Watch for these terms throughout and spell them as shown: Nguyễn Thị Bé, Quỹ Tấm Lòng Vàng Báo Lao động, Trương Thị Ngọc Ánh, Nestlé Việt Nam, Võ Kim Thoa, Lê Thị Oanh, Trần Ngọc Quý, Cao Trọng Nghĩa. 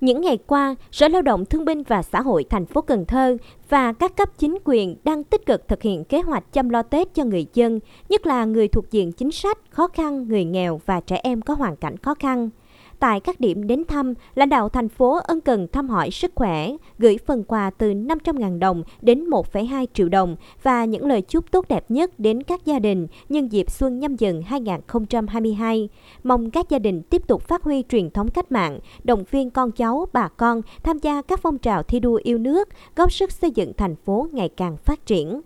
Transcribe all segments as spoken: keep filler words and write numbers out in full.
Những ngày qua, Sở Lao động Thương binh và Xã hội thành phố Cần Thơ và các cấp chính quyền đang tích cực thực hiện kế hoạch chăm lo Tết cho người dân, nhất là người thuộc diện chính sách, khó khăn, người nghèo và trẻ em có hoàn cảnh khó khăn. Tại các điểm đến thăm, lãnh đạo thành phố ân cần thăm hỏi sức khỏe, gửi phần quà từ năm trăm nghìn đồng đến một phẩy hai triệu đồng và những lời chúc tốt đẹp nhất đến các gia đình nhân dịp Xuân Nhâm Dần hai nghìn không trăm hai mươi hai. Mong các gia đình tiếp tục phát huy truyền thống cách mạng, động viên con cháu, bà con tham gia các phong trào thi đua yêu nước, góp sức xây dựng thành phố ngày càng phát triển.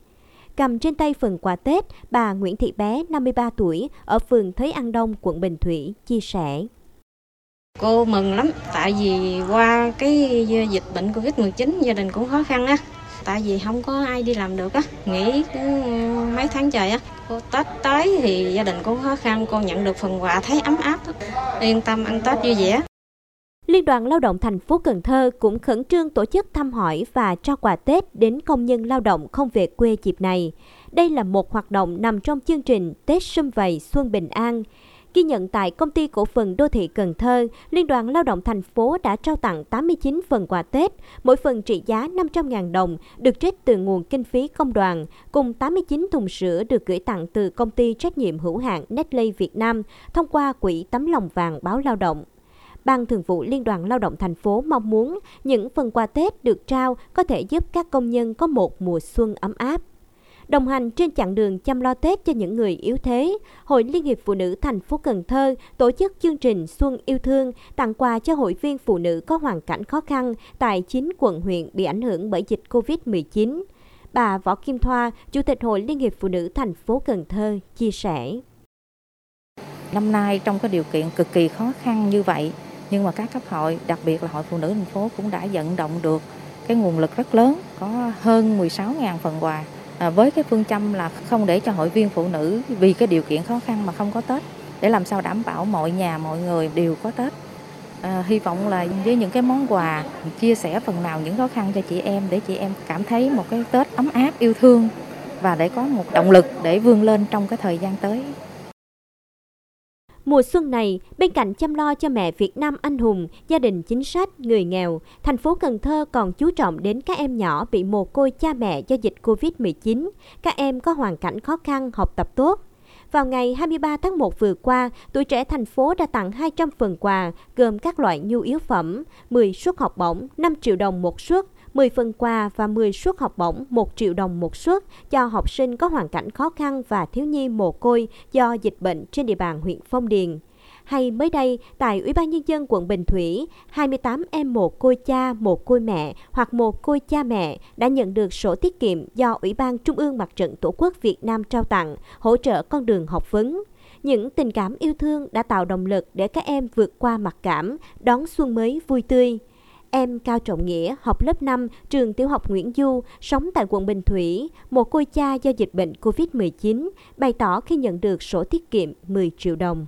Cầm trên tay phần quà Tết, bà Nguyễn Thị Bé, năm mươi ba tuổi, ở phường Thới An Đông, quận Bình Thủy, chia sẻ. Cô mừng lắm, tại vì qua cái dịch bệnh covid mười chín gia đình cũng khó khăn á, tại vì không có ai đi làm được á, nghỉ mấy tháng trời á. Cô Tết tới thì gia đình cũng khó khăn, cô nhận được phần quà thấy ấm áp, yên tâm ăn Tết vui vẻ. Liên đoàn Lao động thành phố Cần Thơ cũng khẩn trương tổ chức thăm hỏi và trao quà Tết đến công nhân lao động không về quê dịp này. Đây là một hoạt động nằm trong chương trình Tết Sum Vầy Xuân Bình An. Ghi nhận tại Công ty Cổ phần Đô thị Cần Thơ, Liên đoàn Lao động thành phố đã trao tặng tám mươi chín phần quà Tết, mỗi phần trị giá năm trăm nghìn đồng, được trích từ nguồn kinh phí công đoàn, cùng tám mươi chín thùng sữa được gửi tặng từ Công ty Trách nhiệm hữu hạn Nestlé Việt Nam thông qua Quỹ Tấm Lòng Vàng Báo Lao động. Ban Thường vụ Liên đoàn Lao động thành phố mong muốn những phần quà Tết được trao có thể giúp các công nhân có một mùa xuân ấm áp. Đồng hành trên chặng đường chăm lo Tết cho những người yếu thế, Hội Liên hiệp Phụ nữ thành phố Cần Thơ tổ chức chương trình Xuân Yêu Thương tặng quà cho hội viên phụ nữ có hoàn cảnh khó khăn tại chín quận huyện bị ảnh hưởng bởi dịch covid mười chín. Bà Võ Kim Thoa, Chủ tịch Hội Liên hiệp Phụ nữ thành phố Cần Thơ, chia sẻ. Năm nay trong cái điều kiện cực kỳ khó khăn như vậy, nhưng mà các cấp hội, đặc biệt là Hội Phụ nữ thành phố cũng đã vận động được cái nguồn lực rất lớn, có hơn mười sáu nghìn phần quà. À, với cái phương châm là không để cho hội viên phụ nữ vì cái điều kiện khó khăn mà không có Tết, để làm sao đảm bảo mọi nhà, mọi người đều có Tết. À, hy vọng là với những cái món quà chia sẻ phần nào những khó khăn cho chị em, để chị em cảm thấy một cái Tết ấm áp, yêu thương và để có một động lực để vươn lên trong cái thời gian tới. Mùa xuân này, bên cạnh chăm lo cho mẹ Việt Nam anh hùng, gia đình chính sách, người nghèo, thành phố Cần Thơ còn chú trọng đến các em nhỏ bị mồ côi cha mẹ do dịch covid mười chín, các em có hoàn cảnh khó khăn, học tập tốt. Vào ngày hai mươi ba tháng một vừa qua, Tuổi Trẻ thành phố đã tặng hai trăm phần quà gồm các loại nhu yếu phẩm, mười suất học bổng, năm triệu đồng một suất, mười phần quà và mười suất học bổng một triệu đồng một suất cho học sinh có hoàn cảnh khó khăn và thiếu nhi mồ côi do dịch bệnh trên địa bàn huyện Phong Điền. Hay mới đây, tại Ủy ban Nhân dân quận Bình Thủy, hai mươi tám em mồ côi cha, mồ côi mẹ hoặc mồ côi cha mẹ đã nhận được sổ tiết kiệm do Ủy ban Trung ương Mặt trận Tổ quốc Việt Nam trao tặng, hỗ trợ con đường học vấn. Những tình cảm yêu thương đã tạo động lực để các em vượt qua mặc cảm, đón xuân mới vui tươi. Em Cao Trọng Nghĩa, học lớp năm, trường tiểu học Nguyễn Du, sống tại quận Bình Thủy, mồ côi cha do dịch bệnh covid mười chín, bày tỏ khi nhận được sổ tiết kiệm mười triệu đồng.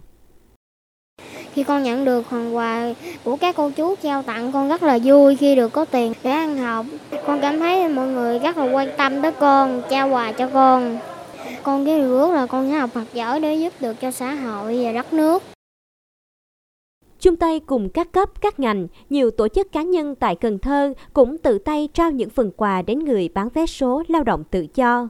Khi con nhận được phần quà của các cô chú trao tặng, con rất là vui khi được có tiền để ăn học. Con cảm thấy mọi người rất là quan tâm tới con, trao quà cho con. Con cái điều ước là con sẽ học thật giỏi để giúp được cho xã hội và đất nước. Chung tay cùng các cấp, các ngành, nhiều tổ chức cá nhân tại Cần Thơ cũng tự tay trao những phần quà đến người bán vé số lao động tự do.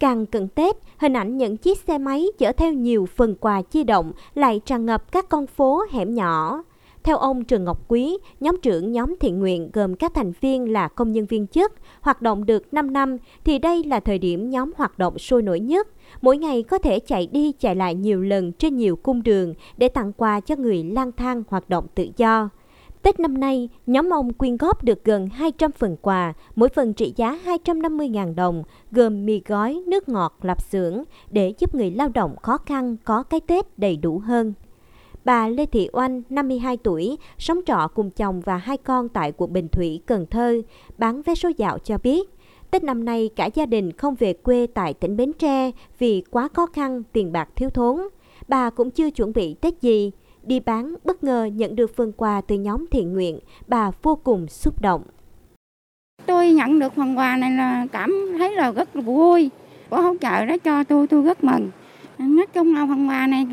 Càng cận Tết, hình ảnh những chiếc xe máy chở theo nhiều phần quà chi động lại tràn ngập các con phố, hẻm nhỏ. Theo ông Trần Ngọc Quý, nhóm trưởng nhóm thiện nguyện gồm các thành viên là công nhân viên chức, hoạt động được năm năm, thì đây là thời điểm nhóm hoạt động sôi nổi nhất. Mỗi ngày có thể chạy đi chạy lại nhiều lần trên nhiều cung đường để tặng quà cho người lang thang hoạt động tự do. Tết năm nay, nhóm ông quyên góp được gần hai trăm phần quà, mỗi phần trị giá hai trăm năm mươi nghìn đồng, gồm mì gói, nước ngọt, lạp xưởng để giúp người lao động khó khăn có cái Tết đầy đủ hơn. Bà Lê Thị Oanh, năm mươi hai tuổi, sống trọ cùng chồng và hai con tại quận Bình Thủy, Cần Thơ, bán vé số dạo cho biết, Tết năm nay cả gia đình không về quê tại tỉnh Bến Tre vì quá khó khăn, tiền bạc thiếu thốn. Bà cũng chưa chuẩn bị Tết gì. Đi bán, bất ngờ nhận được phần quà từ nhóm thiện nguyện, bà vô cùng xúc động. Tôi nhận được phần quà này là cảm thấy là rất vui. Có hỗ trợ đó cho tôi, tôi rất mừng. Nói chung là phần quà này,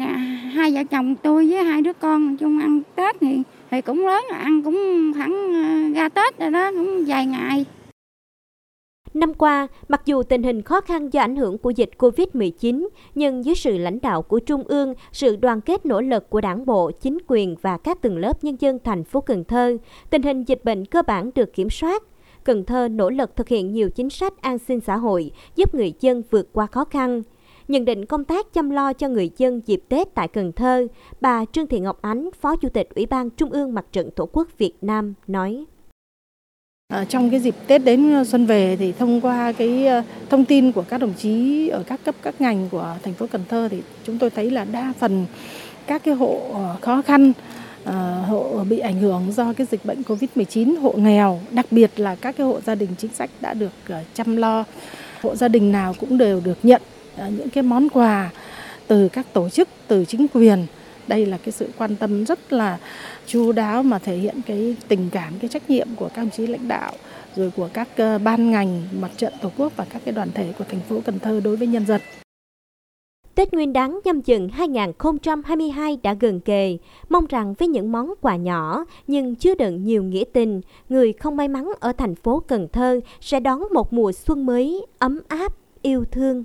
hai vợ chồng tôi với hai đứa con chung ăn Tết thì, thì cũng lớn, ăn cũng khoảng ra Tết rồi đó, cũng vài ngày. Năm qua, mặc dù tình hình khó khăn do ảnh hưởng của dịch cô vít mười chín, nhưng dưới sự lãnh đạo của Trung ương, sự đoàn kết nỗ lực của Đảng bộ, chính quyền và các tầng lớp nhân dân thành phố Cần Thơ, tình hình dịch bệnh cơ bản được kiểm soát. Cần Thơ nỗ lực thực hiện nhiều chính sách an sinh xã hội, giúp người dân vượt qua khó khăn. Nhận định công tác chăm lo cho người dân dịp Tết tại Cần Thơ, bà Trương Thị Ngọc Ánh, Phó Chủ tịch Ủy ban Trung ương Mặt trận Tổ quốc Việt Nam nói. À, trong cái dịp Tết đến xuân về thì thông qua cái thông tin của các đồng chí ở các cấp các ngành của thành phố Cần Thơ thì chúng tôi thấy là đa phần các cái hộ khó khăn, hộ bị ảnh hưởng do cái dịch bệnh cô vít mười chín, hộ nghèo, đặc biệt là các cái hộ gia đình chính sách đã được chăm lo. Hộ gia đình nào cũng đều được nhận những cái món quà từ các tổ chức, từ chính quyền. Đây là cái sự quan tâm rất là chu đáo mà thể hiện cái tình cảm, cái trách nhiệm của các đồng chí lãnh đạo, rồi của các ban ngành, mặt trận Tổ quốc và các cái đoàn thể của thành phố Cần Thơ đối với nhân dân. Tết Nguyên đán nhâm dần hai không hai hai đã gần kề, mong rằng với những món quà nhỏ nhưng chứa đựng nhiều nghĩa tình, người không may mắn ở thành phố Cần Thơ sẽ đón một mùa xuân mới ấm áp, yêu thương.